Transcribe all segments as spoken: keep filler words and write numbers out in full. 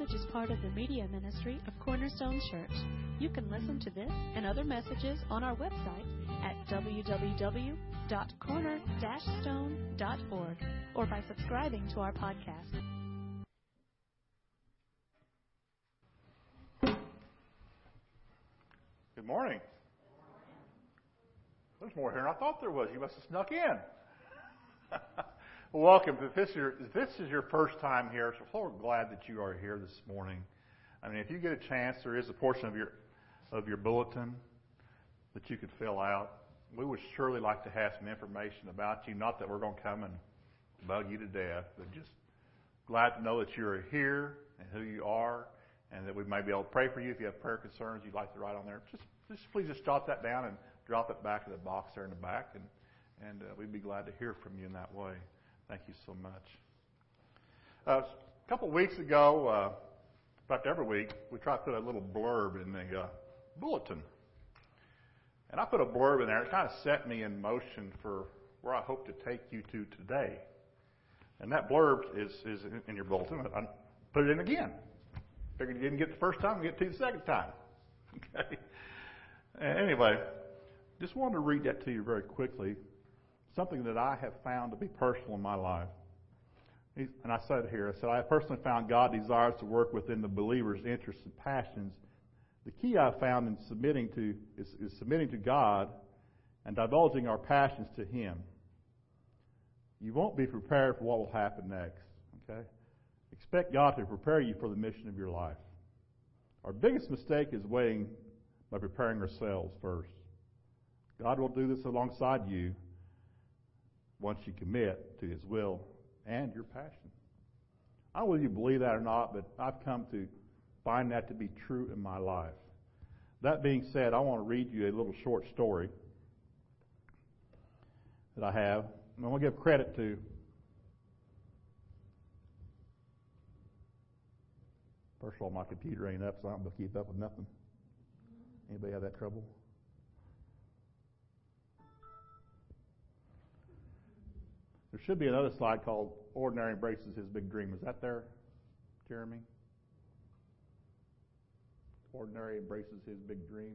message is part of the media ministry of Cornerstone Church. You can listen to this and other messages on our website at w w w dot corner dash stone dot org or by subscribing to our podcast. Good morning. There's more here than I thought there was. You must have snuck in. Welcome. If this, is your, if this is your first time here, so we're glad that you are here this morning. I mean, if you get a chance, there is a portion of your of your bulletin that you could fill out. We would surely like to have some information about you. Not that we're going to come and bug you to death, but just glad to know that you're here and who you are, and that we may be able to pray for you if you have prayer concerns you'd like to write on there. Just, just please just jot that down and drop it back in the box there in the back, and and uh, we'd be glad to hear from you in that way. Thank you so much. Uh, a couple weeks ago, uh, in fact, every week, we try to put a little blurb in the uh, bulletin. And I put a blurb in there. It kind of set me in motion for where I hope to take you to today. And that blurb is, is in your bulletin. I put it in again. Figured you didn't get it the first time, get it to you the second time. Okay. Anyway, just wanted to read that to you very quickly. Something that I have found to be personal in my life. And I said here, I said, I have personally found God desires to work within the believer's interests and passions. The key I found in submitting to is, is submitting to God and divulging our passions to Him. You won't be prepared for what will happen next. Okay? Expect God to prepare you for the mission of your life. Our biggest mistake is waiting by preparing ourselves first. God will do this alongside you once you commit to His will and your passion. I don't know whether you believe that or not, but I've come to find that to be true in my life. That being said, I want to read you a little short story that I have. And I want to give credit to First of all, my computer ain't up, so I'm going to keep up with nothing. Anybody have that trouble? There should be another slide called Ordinary Embraces His Big Dream. Is that there, Jeremy? Ordinary Embraces His Big Dream.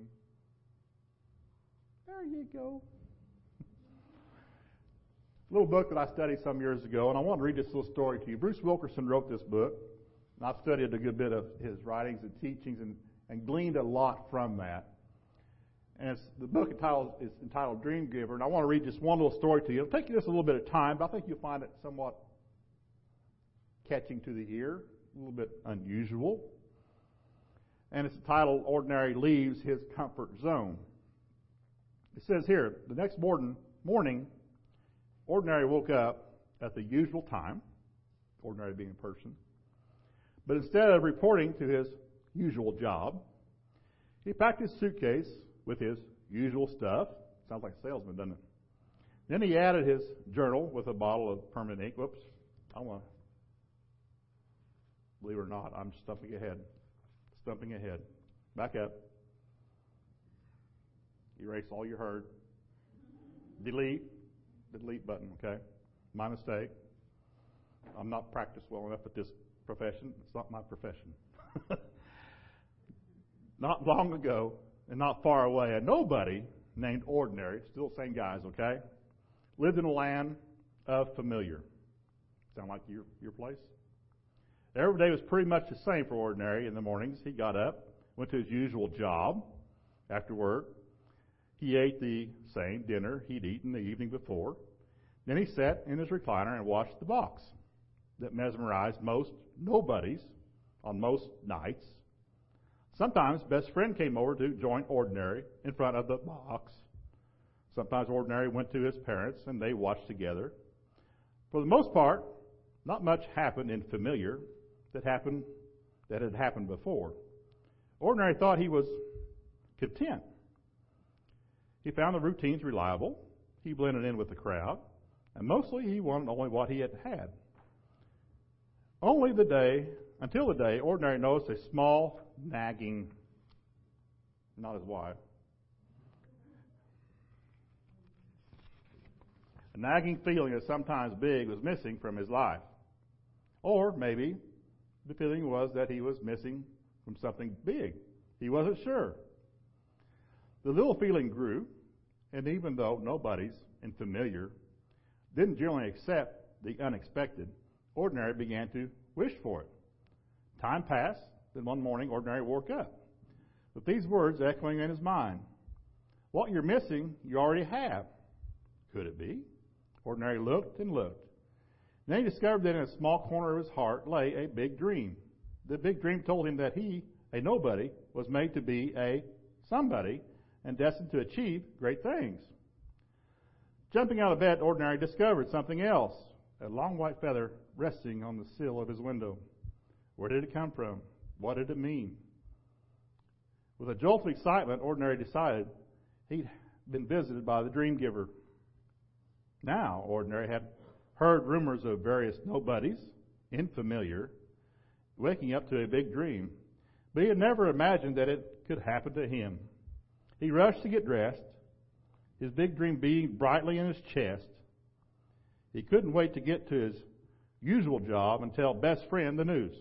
There you go. A little book that I studied some years ago, and I want to read this little story to you. Bruce Wilkerson wrote this book, and I've studied a good bit of his writings and teachings and, and gleaned a lot from that. And it's, the book entitled, is entitled Dream Giver, and I want to read just one little story to you. It'll take you just a little bit of time, but I think you'll find it somewhat catching to the ear, a little bit unusual. And it's entitled Ordinary Leaves His Comfort Zone. It says here, the next morning, morning, Ordinary woke up at the usual time, Ordinary being a person, but instead of reporting to his usual job, he packed his suitcase with his usual stuff. Sounds like a salesman, doesn't it? Then he added his journal with a bottle of permanent ink. Whoops. I don't want to. Believe it or not, I'm stumping ahead. Stumping ahead. Back up. Erase all you heard. Delete. The delete button, okay? My mistake. I'm not practiced well enough at this profession. It's not my profession. Not long ago, and not far away, a nobody named Ordinary, still the same guys, okay, lived in a land of familiar. Sound like your, your place? Every day was pretty much the same for Ordinary. In the mornings, he got up, went to his usual job after work. He ate the same dinner he'd eaten the evening before. Then he sat in his recliner and watched the box that mesmerized most nobodies on most nights. Sometimes best friend came over to join Ordinary in front of the box. Sometimes Ordinary went to his parents and they watched together. For the most part, not much happened in familiar that happened that had happened before. Ordinary thought he was content. He found the routines reliable. He blended in with the crowd, and mostly he wanted only what he had had. Only the day, until the day, Ordinary noticed a small nagging, not his wife, a nagging feeling that sometimes big was missing from his life. Or maybe The feeling was that he was missing from something big. He wasn't sure. The little feeling grew, and even though nobody's and familiar didn't generally accept the unexpected, Ordinary began to wish for it. Time passed, then one morning Ordinary woke up with these words echoing in his mind. What you're missing, you already have. Could it be? Ordinary looked and looked. Then he discovered that in a small corner of his heart lay a big dream. The big dream told him that he, a nobody, was made to be a somebody and destined to achieve great things. Jumping out of bed, Ordinary discovered something else, a long white feather resting on the sill of his window. Where did it come from? What did it mean? With a jolt of excitement, Ordinary decided he'd been visited by the Dream Giver. Now, Ordinary had heard rumors of various nobodies, unfamiliar, waking up to a big dream, but he had never imagined that it could happen to him. He rushed to get dressed, his big dream beating brightly in his chest. He couldn't wait to get to his usual job and tell best friend the news.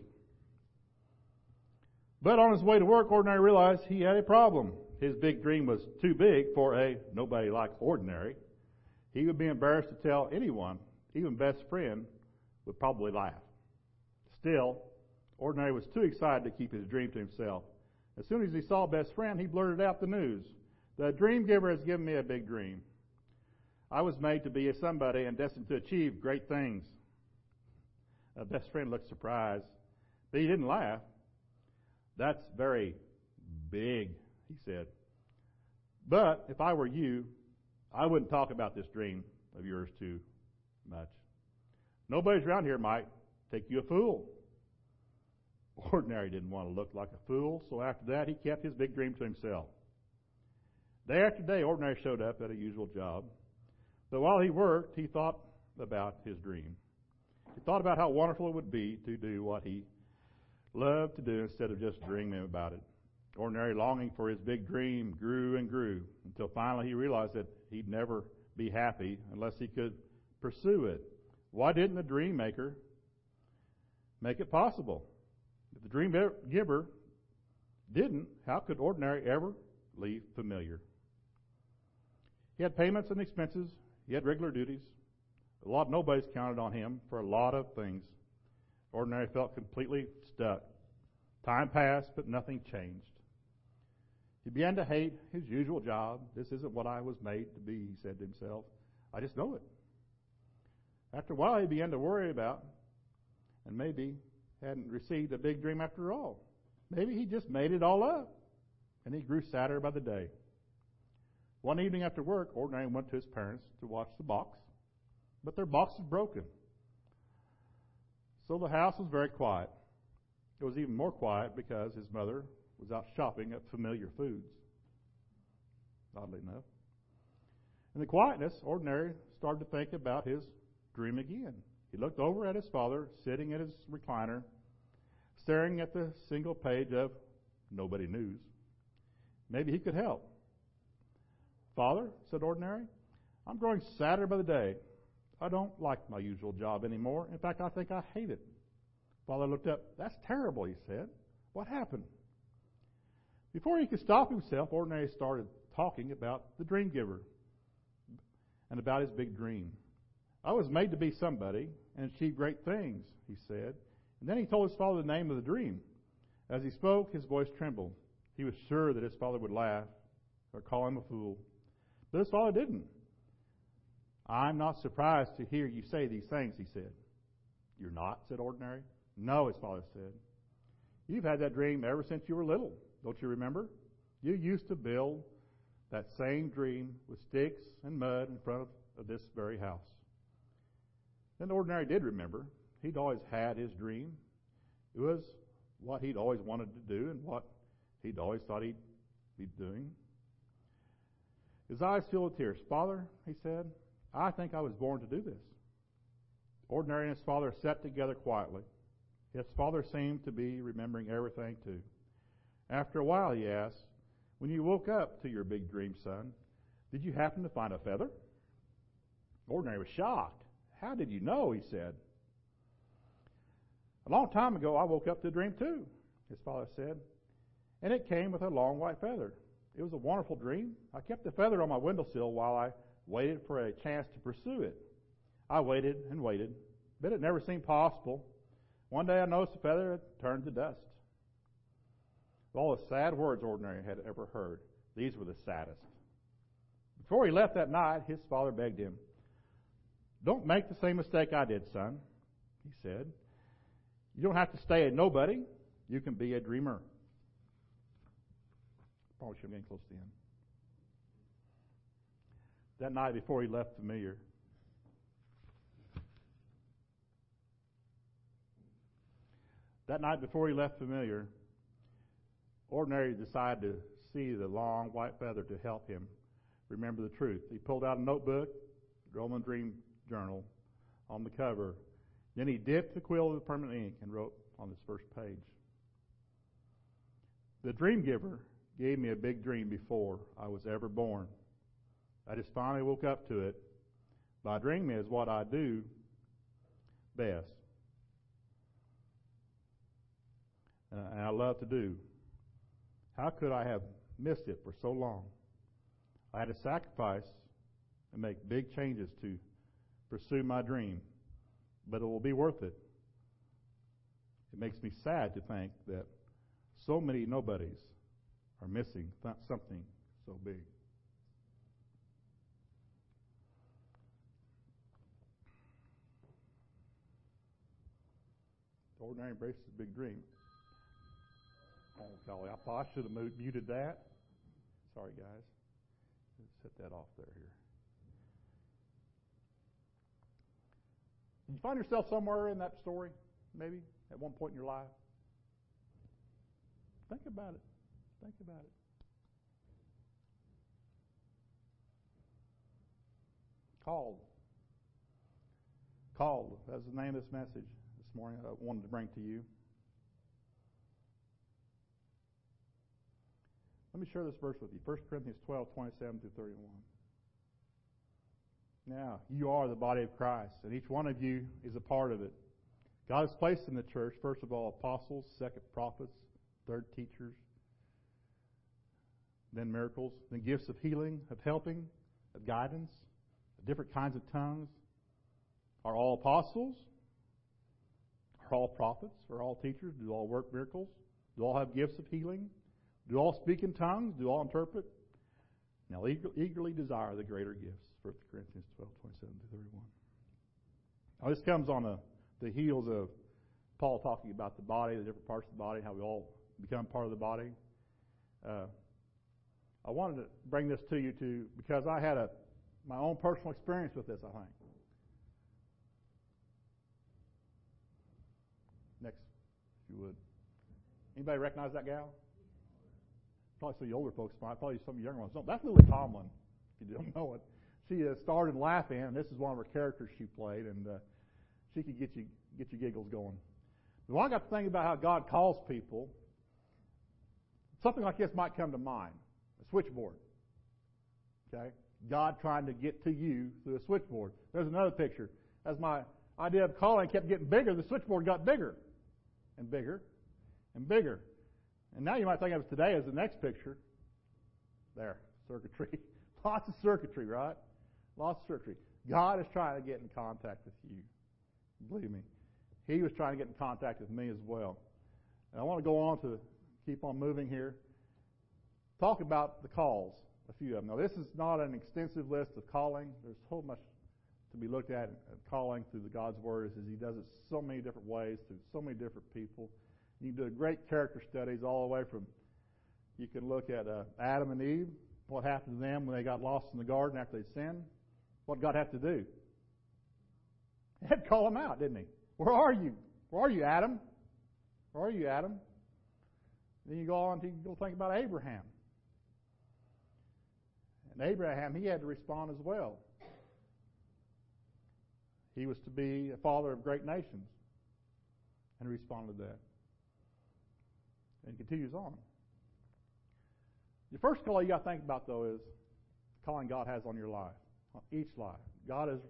But on his way to work, Ordinary realized he had a problem. His big dream was too big for a nobody like Ordinary. He would be embarrassed to tell anyone, even best friend, would probably laugh. Still, Ordinary was too excited to keep his dream to himself. As soon as he saw best friend, he blurted out the news. The Dream Giver has given me a big dream. I was made to be a somebody and destined to achieve great things. A best friend looked surprised, but he didn't laugh. That's very big, he said. But if I were you, I wouldn't talk about this dream of yours too much. Nobody's around here might take you a fool. Ordinary didn't want to look like a fool, so after that he kept his big dream to himself. Day after day, Ordinary showed up at a usual job. But while he worked, he thought about his dream. He thought about how wonderful it would be to do what he loved to do instead of just dreaming about it. Ordinary longing for his big dream grew and grew until finally he realized that he'd never be happy unless he could pursue it. Why didn't the dream maker make it possible? If the dream giver didn't, how could Ordinary ever leave familiar? He had payments and expenses. He had regular duties. A lot of nobody's counted on him for a lot of things. Ordinary felt completely stuck. Time passed, but nothing changed. He began to hate his usual job. This isn't what I was made to be, he said to himself. I just know it. After a while, he began to worry about, and maybe hadn't received a big dream after all. Maybe he just made it all up. And he grew sadder by the day. One evening after work, Ordinary went to his parents to watch the box, but their box was broken. So the house was very quiet. It was even more quiet because his mother was out shopping at familiar foods, oddly enough. In the quietness, Ordinary started to think about his dream again. He looked over at his father, sitting at his recliner, staring at the single page of Nobody News. Maybe he could help. Father, said Ordinary, I'm growing sadder by the day. I don't like my usual job anymore. In fact, I think I hate it. Father looked up. That's terrible, he said. What happened? Before he could stop himself, Ordinary started talking about the Dream Giver and about his big dream. I was made to be somebody and achieve great things, he said. And then he told his father the name of the dream. As he spoke, his voice trembled. He was sure that his father would laugh or call him a fool. But his father didn't. I'm not surprised to hear you say these things, he said. You're not, said Ordinary. No, his father said. You've had that dream ever since you were little, don't you remember? You used to build that same dream with sticks and mud in front of this very house. Then Ordinary did remember. He'd always had his dream. It was what he'd always wanted to do and what he'd always thought he'd be doing. His eyes filled with tears. Father, he said, I think I was born to do this. Ordinary and his father sat together quietly. His father seemed to be remembering everything too. After a while, he asked, when you woke up to your big dream, son, did you happen to find a feather? Ordinary was shocked. How did you know, he said. A long time ago, I woke up to a dream too, his father said, and it came with a long white feather. It was a wonderful dream. I kept the feather on my windowsill while I waited for a chance to pursue it. I waited and waited, but it never seemed possible. One day I noticed the feather had turned to dust. Of all the sad words Ordinary had ever heard, these were the saddest. Before he left that night, his father begged him, "Don't make the same mistake I did, son," he said. "You don't have to stay a nobody. You can be a dreamer." I promise you I'm getting close to the end. That night before he left familiar, that night before he left familiar, Ordinary decided to see the long white feather to help him remember the truth. He pulled out a notebook, Roman Dream Journal, on the cover. Then he dipped the quill of the permanent ink and wrote on this first page. "The Dream Giver gave me a big dream before I was ever born. I just finally woke up to it. My dream is what I do best, and I love to do. How could I have missed it for so long? I had to sacrifice and make big changes to pursue my dream, but it will be worth it. It makes me sad to think that so many nobodies are missing th- something so big." Ordinary embraces a big dream. Oh, golly, I thought I should have muted that. Sorry, guys. Let's set that off there here. Did you find yourself somewhere in that story, maybe, at one point in your life? Think about it. Think about it. Called. Called. That's the name of this message this morning I wanted to bring to you. Let me share this verse with you. First Corinthians twelve, twenty-seven through thirty-one. "Now, you are the body of Christ, and each one of you is a part of it. God has placed in the church, first of all, apostles, second, prophets, third, teachers, then miracles, then gifts of healing, of helping, of guidance, of different kinds of tongues. Are all apostles? Are all prophets? Are all teachers? Do all work miracles? Do all have gifts of healing? Do all speak in tongues? Do all interpret? Now eagerly desire the greater gifts." First Corinthians twelve, twenty-seven to thirty-one. Now this comes on a, the heels of Paul talking about the body, the different parts of the body, how we all become part of the body. Uh, I wanted to bring this to you too, because I had a my own personal experience with this, I think. Next, if you would. Anybody recognize that gal? Probably some of the older folks might, probably some of the younger ones don't. That's Lily Tomlin, if you don't know it. She uh, starred in Laugh In, and this is one of her characters she played, and uh, she could get you get your giggles going. But when I got to think about how God calls people, something like this might come to mind, a switchboard. Okay? God trying to get to you through a switchboard. There's another picture. As my idea of calling kept getting bigger, the switchboard got bigger and bigger and bigger. And now you might think of it today as the next picture. There, circuitry. Lots of circuitry, right? Lots of circuitry. God is trying to get in contact with you. Believe me. He was trying to get in contact with me as well. And I want to go on to keep on moving here. Talk about the calls, a few of them. Now, this is not an extensive list of calling. There's so much to be looked at in calling through the God's Word, as He does it so many different ways, through so many different people. You can do great character studies all the way from, you can look at uh, Adam and Eve, what happened to them when they got lost in the garden after they sinned. What did God have to do? He had to call them out, didn't He? Where are you? Where are you, Adam? Where are you, Adam? Then you go on to go think about Abraham. And Abraham, he had to respond as well. He was to be a father of great nations, and he responded to that. And continues on. The first call you got to think about, though, is the calling God has on your life, on each life. God is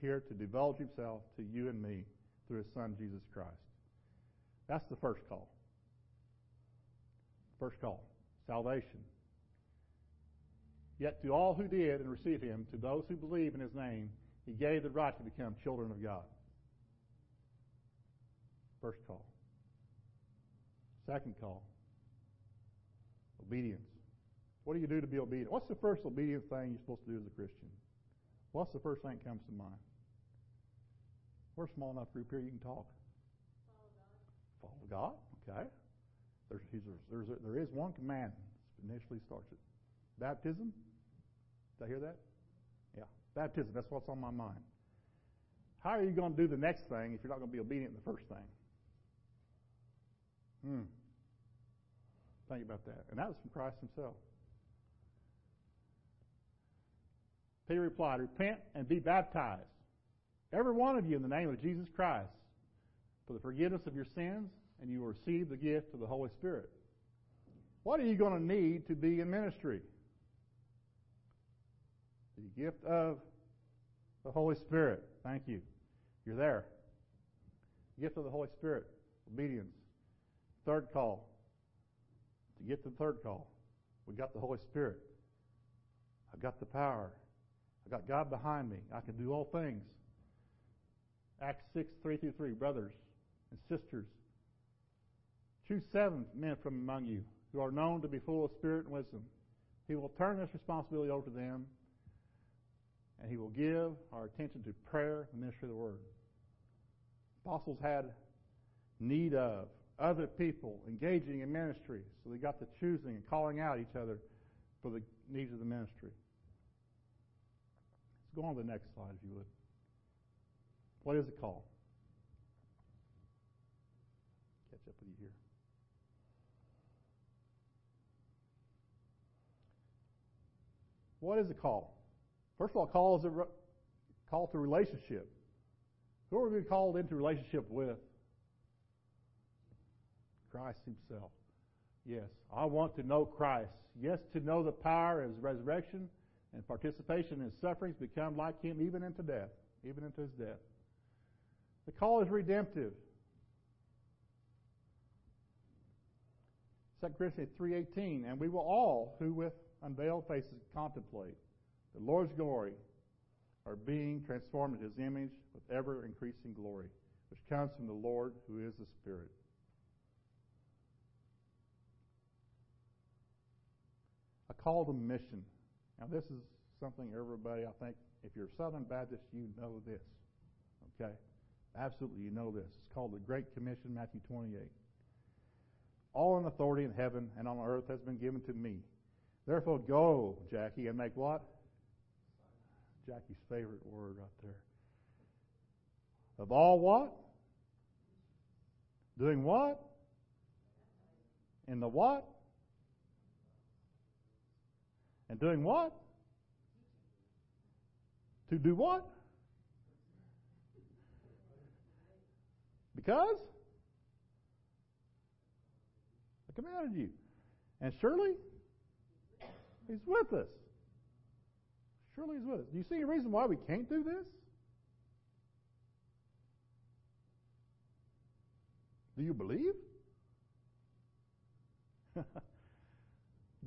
here to divulge Himself to you and me through His Son, Jesus Christ. That's the first call. First call, salvation. Yet to all who did and received him, to those who believe in his name, he gave the right to become children of God. First call. Second call, obedience. What do you do to be obedient? What's the first obedient thing you're supposed to do as a Christian? What's the first thing that comes to mind? We're a small enough group here you can talk. Follow God. Follow God, okay. There's, there's, there's, there is one command that initially starts it. Baptism? Did I hear that? Yeah, baptism. That's what's on my mind. How are you going to do the next thing if you're not going to be obedient in the first thing? Hmm. Think about that. And that was from Christ himself. Peter replied, repent and be baptized, every one of you, in the name of Jesus Christ, for the forgiveness of your sins, and you will receive the gift of the Holy Spirit. What are you going to need to be in ministry? The gift of the Holy Spirit. Thank you. You're there. Gift of the Holy Spirit. Obedience. Third call. To get to the third call, we got the Holy Spirit. I've got the power. I've got God behind me. I can do all things. Acts six, three through three, brothers and sisters, choose seven men from among you who are known to be full of spirit and wisdom. He will turn this responsibility over to them, and he will give our attention to prayer and ministry of the word. Apostles had need of other people engaging in ministry, so they got to choosing and calling out each other for the needs of the ministry. Let's go on to the next slide, if you would. What is a call? Catch up with you here. What is a call? First of all, call is a re- call to relationship. Who are we called into relationship with? Christ himself. Yes, I want to know Christ. Yes, to know the power of his resurrection and participation in his sufferings, become like him even into death, even into his death. The call is redemptive. Second Corinthians three eighteen, and we will all who with unveiled faces contemplate the Lord's glory are being transformed into his image with ever-increasing glory, which comes from the Lord who is the Spirit. Call to mission. Now, this is something everybody, I think, if you're Southern Baptist, you know this. Okay? Absolutely, you know this. It's called the Great Commission, Matthew twenty-eight. All in authority in heaven and on earth has been given to me. Therefore, go, Jackie, and make what? Jackie's favorite word right there. Of all what? Doing what? In the what? And doing what? To do what? Because? I commanded you. And surely, he's with us. Surely he's with us. Do you see a reason why we can't do this? Do you believe?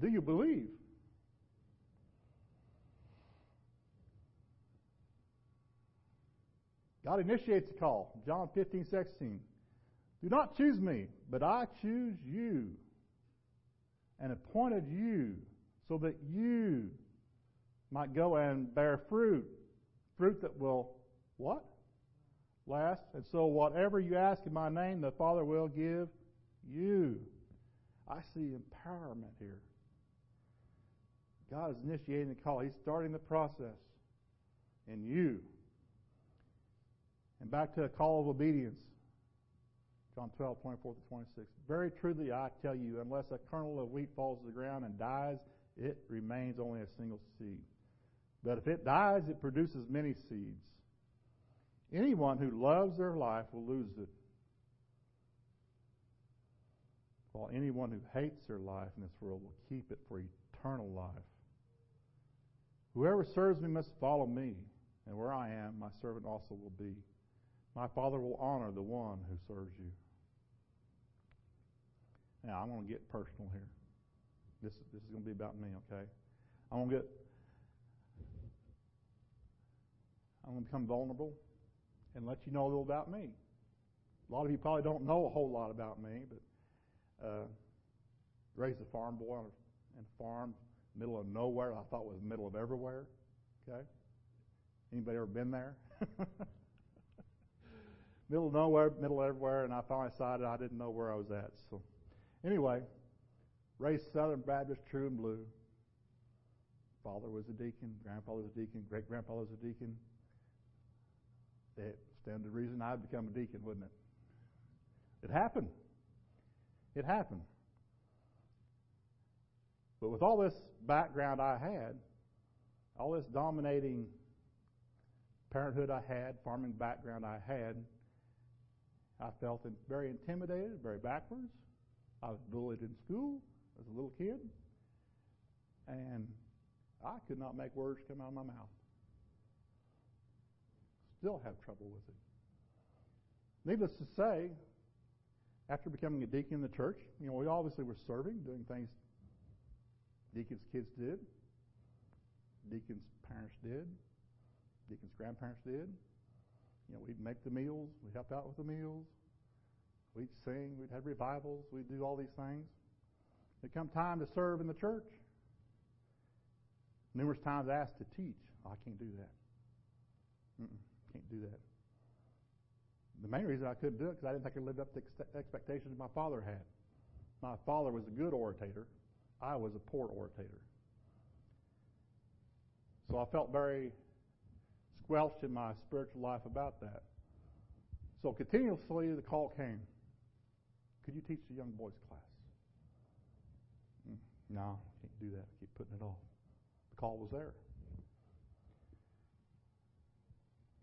Do you believe? God initiates the call. John fifteen sixteen. Do not choose me, but I choose you and appointed you so that you might go and bear fruit. Fruit that will, what? Last. And so whatever you ask in my name, the Father will give you. I see empowerment here. God is initiating the call. He's starting the process in you. And back to a call of obedience. John twelve, twenty-four to twenty-six. Very truly I tell you, unless a kernel of wheat falls to the ground and dies, it remains only a single seed. But if it dies, it produces many seeds. Anyone who loves their life will lose it, while anyone who hates their life in this world will keep it for eternal life. Whoever serves me must follow me, and where I am, my servant also will be. My Father will honor the one who serves you. Now, I'm going to get personal here. This, this is going to be about me, okay? I'm going to get... I'm going to become vulnerable and let you know a little about me. A lot of you probably don't know a whole lot about me, but uh, raised a farm boy on a, on a farm, middle of nowhere. I thought it was the middle of everywhere, okay? Anybody ever been there? Middle of nowhere, middle of everywhere, and I finally decided I didn't know where I was at. So, anyway, raised Southern Baptist, true and blue. Father was a deacon, grandfather was a deacon, great-grandfather was a deacon. It stands to reason I'd become a deacon, wouldn't it? It happened. It happened. But with all this background I had, all this dominating parenthood I had, farming background I had, I felt very intimidated, very backwards. I was bullied in school as a little kid, and I could not make words come out of my mouth. Still have trouble with it. Needless to say, after becoming a deacon in the church, you know, we obviously were serving, doing things deacons' kids did, deacons' parents did, deacons' grandparents did. You know, we'd make the meals, we'd help out with the meals, we'd sing, we'd have revivals, we'd do all these things. It'd come time to serve in the church. Numerous times asked to teach. Oh, I can't do that. Mm-mm, can't do that. The main reason I couldn't do it because I didn't think I lived up to ex- expectations my father had. My father was a good orator. I was a poor orator. So I felt very squelched in my spiritual life about that. So continuously the call came. Could you teach the young boys class? Mm, no, can't do that. I keep putting it off. Call was there.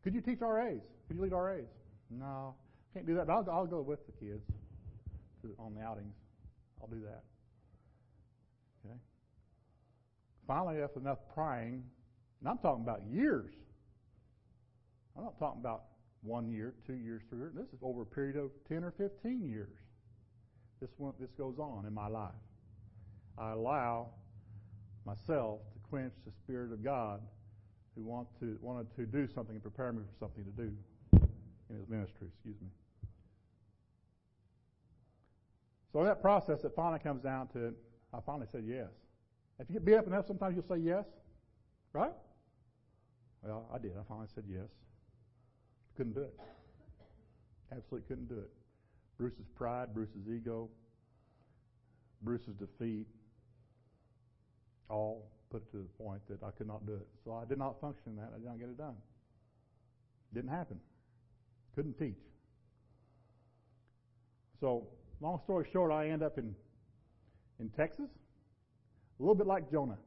Could you teach R As? Could you lead R As? No, can't do that. But I'll, I'll go with the kids to, on the outings. I'll do that. Okay. Finally, after enough prying, and I'm talking about years. I'm not talking about one year, two years, three years. This is over a period of ten or fifteen years. This one, this goes on in my life. I allow myself to quench the Spirit of God who want to, wanted to do something and prepare me for something to do in his ministry, excuse me. So in that process, it finally comes down to, I finally said yes. If you get beat up enough, sometimes you'll say yes, right? Well, I did. I finally said yes. Couldn't do it. Absolutely couldn't do it. Bruce's pride, Bruce's ego, Bruce's defeat, all put it to the point that I could not do it. So I did not function in that. I did not get it done. Didn't happen. Couldn't teach. So, long story short, I end up in in Texas, a little bit like Jonah.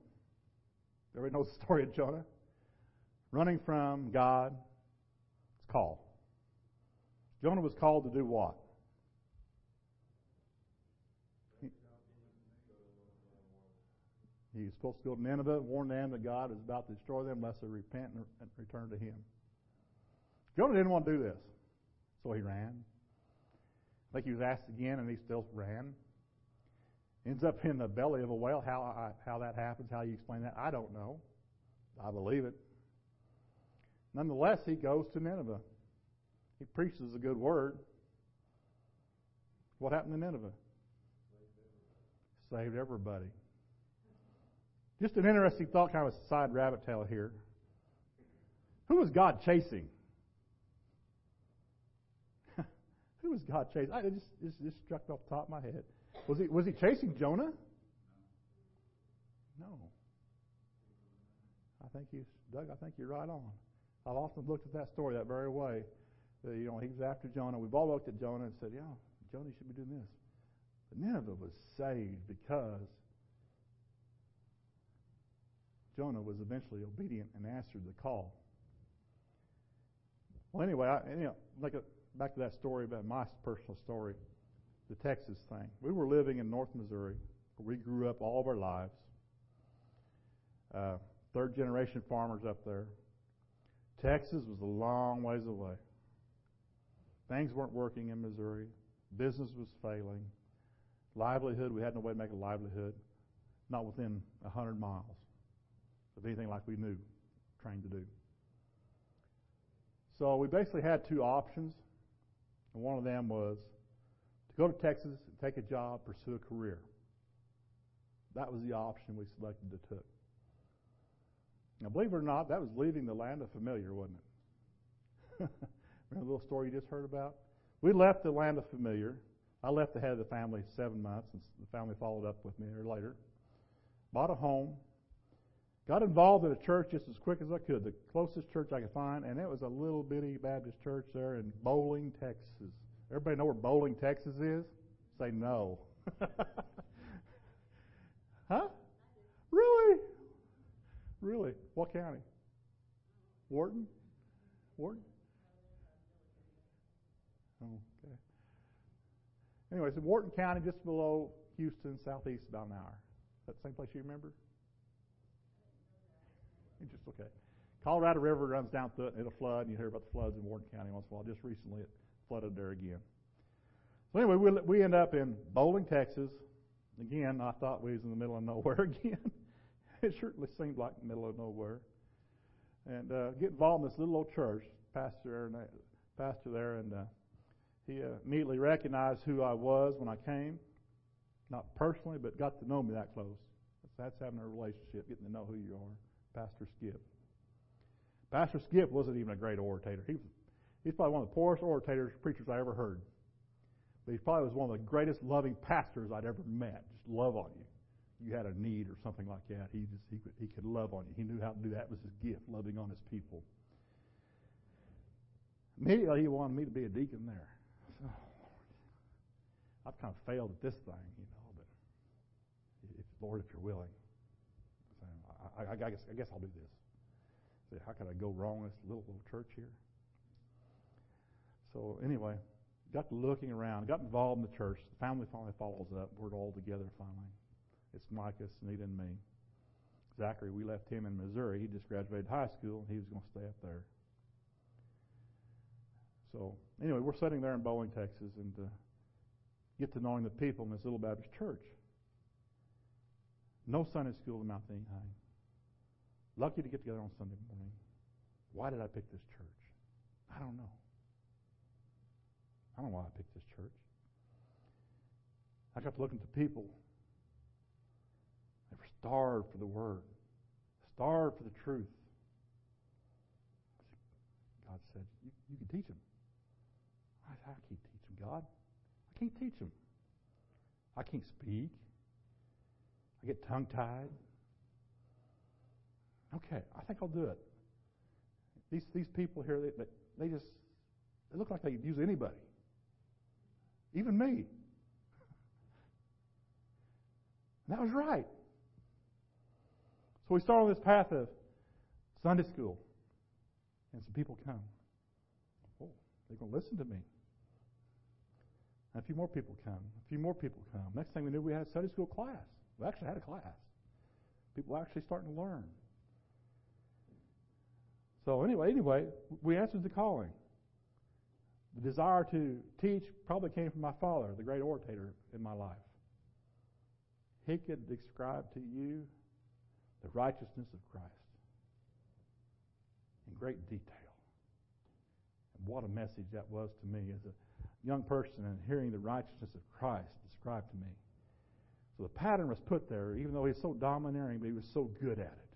Everybody knows the story of Jonah. Running from God's call. Jonah was called to do what? He was supposed to go to Nineveh, warn them that God is about to destroy them unless they repent and return to him. Jonah didn't want to do this, so he ran. I think he was asked again, and he still ran. Ends up in the belly of a whale. How I, how that happens, how you explain that, I don't know. I believe it. Nonetheless, he goes to Nineveh. He preaches a good word. What happened to Nineveh? Saved everybody. Saved everybody. Just an interesting thought, kind of a side rabbit tail here. Who was God chasing? Who was God chasing? I, it just, it just struck off the top of my head. Was he was he chasing Jonah? No. I think he's Doug. I think you're right on. I've often looked at that story that very way. That, you know, he was after Jonah. We've all looked at Jonah and said, "Yeah, Jonah should be doing this." But Nineveh was saved because Jonah was eventually obedient and answered the call. Well, anyway, I, you know, like a, back to that story about my personal story, the Texas thing. We were living in North Missouri, where we grew up all of our lives. Uh, third generation farmers up there. Texas was a long ways away. Things weren't working in Missouri. Business was failing. livelihood. We had no way to make a livelihood, not within one hundred miles of anything like we knew, trained to do. So we basically had two options, and one of them was to go to Texas, take a job, pursue a career. That was the option we selected to took. Now, believe it or not, that was leaving the land of familiar, wasn't it? Remember the little story you just heard about? We left the land of familiar. I left the head of the family seven months, and the family followed up with me here later. Bought a home. Got involved in a church just as quick as I could, the closest church I could find, and it was a little bitty Baptist church there in Bowling, Texas. Everybody know where Bowling, Texas is? Say no. Huh? Really? Really? What county? Wharton? Wharton? Okay. Anyway, so Wharton County, just below Houston, southeast about an hour. Is that the same place you remember? It's just okay. Colorado River runs down through it, and it'll flood, and you hear about the floods in Wharton County once in a while. Just recently it flooded there again. So anyway, we, we end up in Bowling, Texas. Again, I thought we was in the middle of nowhere again. It certainly seemed like the middle of nowhere. And uh, get involved in this little old church, pastor there, pastor there and uh, he uh, immediately recognized who I was when I came. Not personally, but got to know me that close. That's having a relationship, getting to know who you are. Pastor Skip. Pastor Skip wasn't even a great orator. He was, he's probably one of the poorest orators, preachers I ever heard. But he probably was one of the greatest loving pastors I'd ever met. Just love on you. You had a need or something like that. He just he could, he could love on you. He knew how to do that. It was his gift, loving on his people. Immediately he wanted me to be a deacon there. I said, oh, Lord. I've kind of failed at this thing, you know. But if, Lord, if you're willing. I, I, guess, I guess I'll do this. Say, how could I go wrong with this little, little church here? So anyway, got to looking around, got involved in the church. The family finally follows up. We're all together finally. It's Micah, Sunita, and me. Zachary, we left him in Missouri. He just graduated high school, and he was going to stay up there. So anyway, we're sitting there in Bowling, Texas, and uh, get to knowing the people in this little Baptist church. No Sunday school in Mount Sinai. Lucky to get together on Sunday morning. Why did I pick this church? I don't know. I don't know why I picked this church. I got to look into people. They were starved for the Word, starved for the truth. God said, you, you can teach them. I said, I can't teach them, God. I can't teach them. I can't speak. I get tongue-tied. Okay, I think I'll do it. These these people here, they, they just, they look like they could use anybody. Even me. And that was right. So we start on this path of Sunday school. And some people come. Oh, they're going to listen to me. And a few more people come. A few more people come. Next thing we knew, we had a Sunday school class. We actually had a class. People were actually starting to learn. So anyway, anyway, we answered the calling. The desire to teach probably came from my father, the great orator in my life. He could describe to you the righteousness of Christ in great detail. And what a message that was to me as a young person, and hearing the righteousness of Christ described to me. So the pattern was put there, even though he's so domineering, but he was so good at it.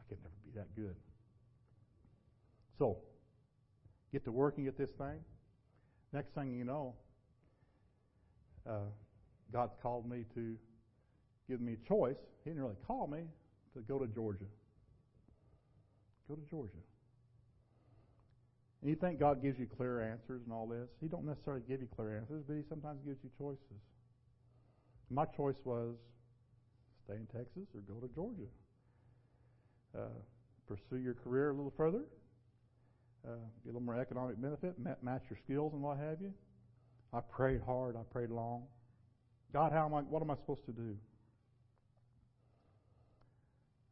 I could never be that good. So, get to working at this thing. Next thing you know, uh, God called me to give me a choice. He didn't really call me to go to Georgia. Go to Georgia. And you think God gives you clear answers and all this. He don't necessarily give you clear answers, but he sometimes gives you choices. My choice was stay in Texas or go to Georgia. Uh, pursue your career a little further. Uh, get a little more economic benefit, match your skills and what have you. I prayed hard. I prayed long. God, how am I? What am I supposed to do?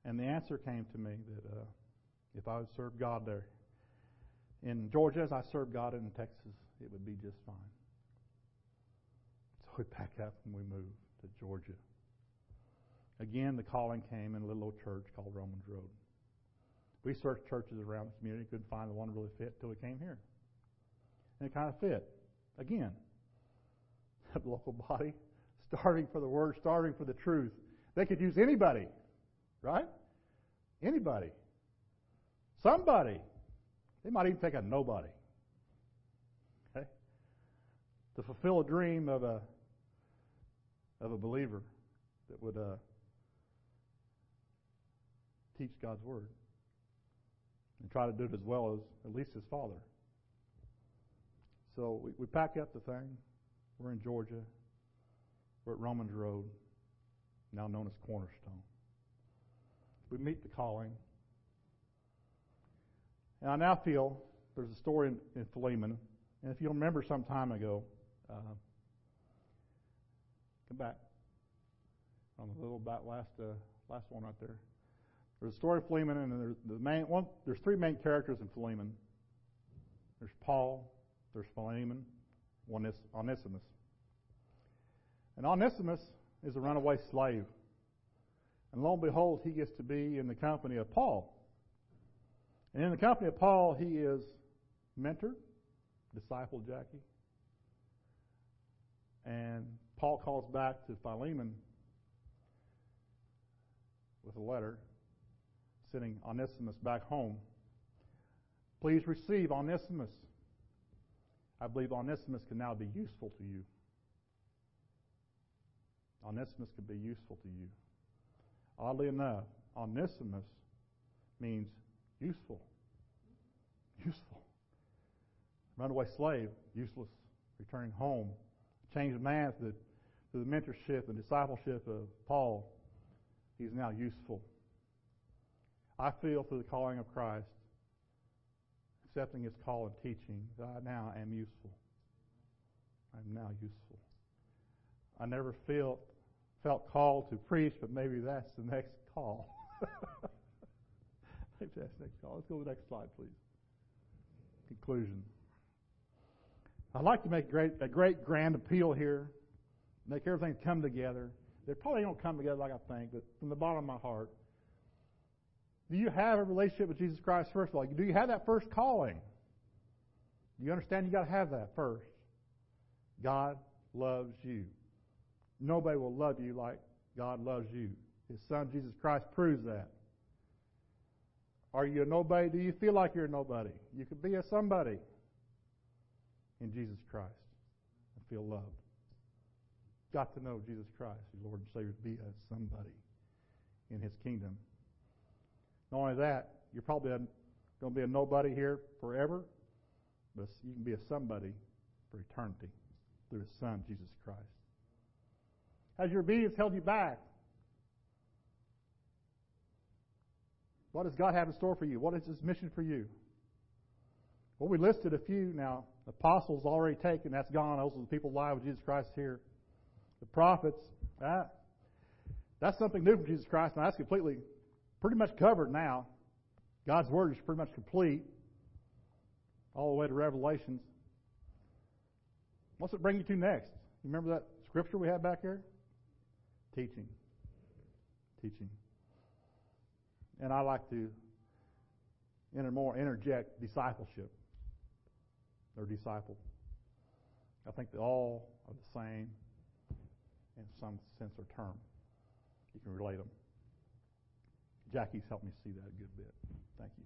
And the answer came to me that uh, if I would serve God there in Georgia as I served God in Texas, it would be just fine. So we pack up and we move to Georgia. Again, the calling came in a little old church called Romans Road. We searched churches around the community, couldn't find the one that really fit until we came here. And it kind of fit. Again, that local body, starving for the word, starving for the truth. They could use anybody, right? Anybody. Somebody. They might even take a nobody. Okay? To fulfill a dream of a of a believer that would uh, teach God's word and try to do it as well as at least his father. So we, we pack up the thing. We're in Georgia. We're at Romans Road, now known as Cornerstone. We meet the calling. And I now feel there's a story in, in Philemon. And if you'll remember some time ago, uh, come back on the little bat, last uh, last one right there. There's a story of Philemon, and there's the main one. There's three main characters in Philemon. There's Paul. There's Philemon. One is Onesimus. And Onesimus is a runaway slave. And lo and behold, he gets to be in the company of Paul. And in the company of Paul, he is mentored, discipled Jackie. And Paul calls back to Philemon with a letter, sending Onesimus back home. Please receive Onesimus. I believe Onesimus can now be useful to you. Onesimus can be useful to you. Oddly enough, Onesimus means useful. Useful. Runaway slave, useless, returning home. Changed man to the, to the mentorship and discipleship of Paul. He's now useful. I feel through the calling of Christ, accepting his call and teaching, that I now am useful. I'm now useful. I never felt felt called to preach, but maybe that's the next call. Maybe that's the next call. Let's go to the next slide, please. Conclusion. I'd like to make great, a great grand appeal here, make everything come together. They probably don't come together like I think, but from the bottom of my heart, do you have a relationship with Jesus Christ, first of all? Do you have that first calling? Do you understand you got to have that first? God loves you. Nobody will love you like God loves you. His Son, Jesus Christ, proves that. Are you a nobody? Do you feel like you're a nobody? You could be a somebody in Jesus Christ and feel loved. Got to know Jesus Christ, your Lord and Savior, to be a somebody in His kingdom. Not only that, you're probably a, going to be a nobody here forever, but you can be a somebody for eternity through His Son, Jesus Christ. Has your obedience held you back? What does God have in store for you? What is His mission for you? Well, we listed a few now. Apostles already taken. That's gone. Those are the people alive with Jesus Christ here. The prophets. That, that's something new from Jesus Christ. Now, that's completely, pretty much covered now. God's Word is pretty much complete all the way to Revelations. What's it bring you to next? You remember that scripture we had back here? Teaching. Teaching. And I like to inter- more interject discipleship or disciple. I think they all are the same in some sense or term. You can relate them. Jackie's helped me see that a good bit. Thank you.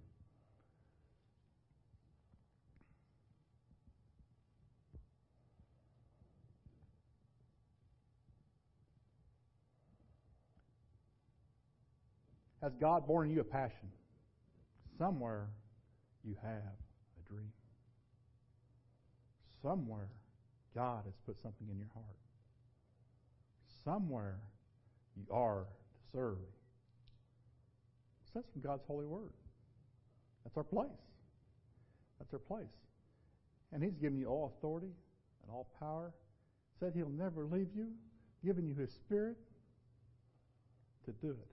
Has God born in you a passion? Somewhere you have a dream. Somewhere God has put something in your heart. Somewhere you are to serve. That's from God's holy word. That's our place. That's our place. And He's given you all authority and all power. Said He'll never leave you. Given you His Spirit to do it.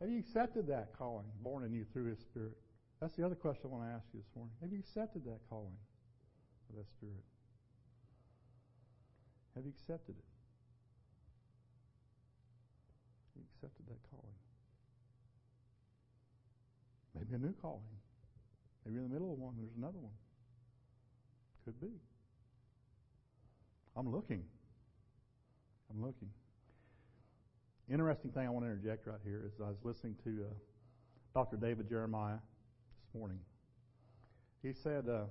Have you accepted that calling born in you through His Spirit? That's the other question I want to ask you this morning. Have you accepted that calling of that Spirit? Have you accepted it? Have you accepted that calling? Maybe a new calling. Maybe in the middle of one, there's another one. Could be. I'm looking. I'm looking. Interesting thing I want to interject right here is I was listening to uh, Doctor David Jeremiah this morning. He said uh,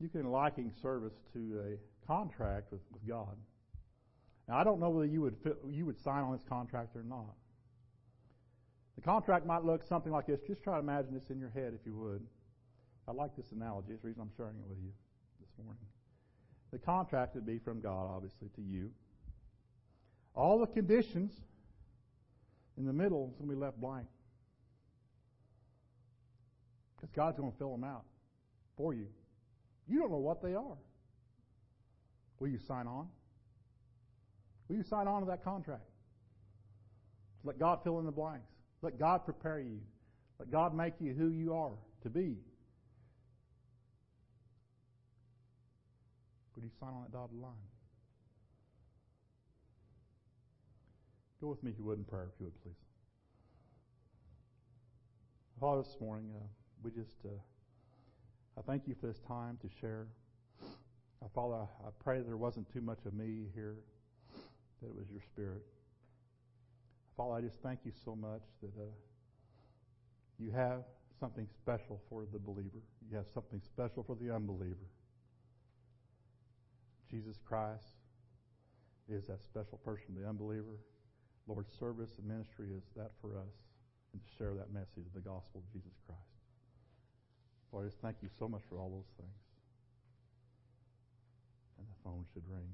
you can liken service to a contract with, with God. Now, I don't know whether you would fit, you would sign on this contract or not. The contract might look something like this. Just try to imagine this in your head if you would. I like this analogy. It's the reason I'm sharing it with you this morning. The contract would be from God, obviously, to you. All the conditions in the middle is going to be left blank. Because God's going to fill them out for you. You don't know what they are. Will you sign on? Will you sign on to that contract? Let God fill in the blanks. Let God prepare you. Let God make you who you are to be. Would you sign on that dotted line? Go with me, if you would, in prayer, if you would, please. Father, this morning, uh, we just, uh, I thank you for this time to share. Uh, Father, I, I pray there wasn't too much of me here, that it was your Spirit. Father, I just thank you so much that uh, you have something special for the believer. You have something special for the unbeliever. Jesus Christ is that special person, the unbeliever. Lord's service and ministry is that for us, and to share that message of the gospel of Jesus Christ. Lord, I just thank you so much for all those things. And the phone should ring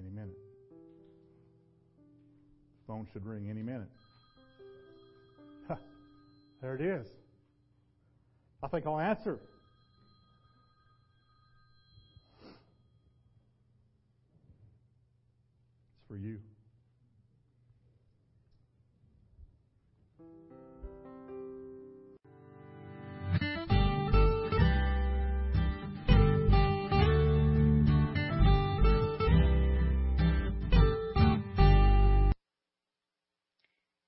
any minute. The phone should ring any minute. Ha, there it is. I think I'll answer. It's for you.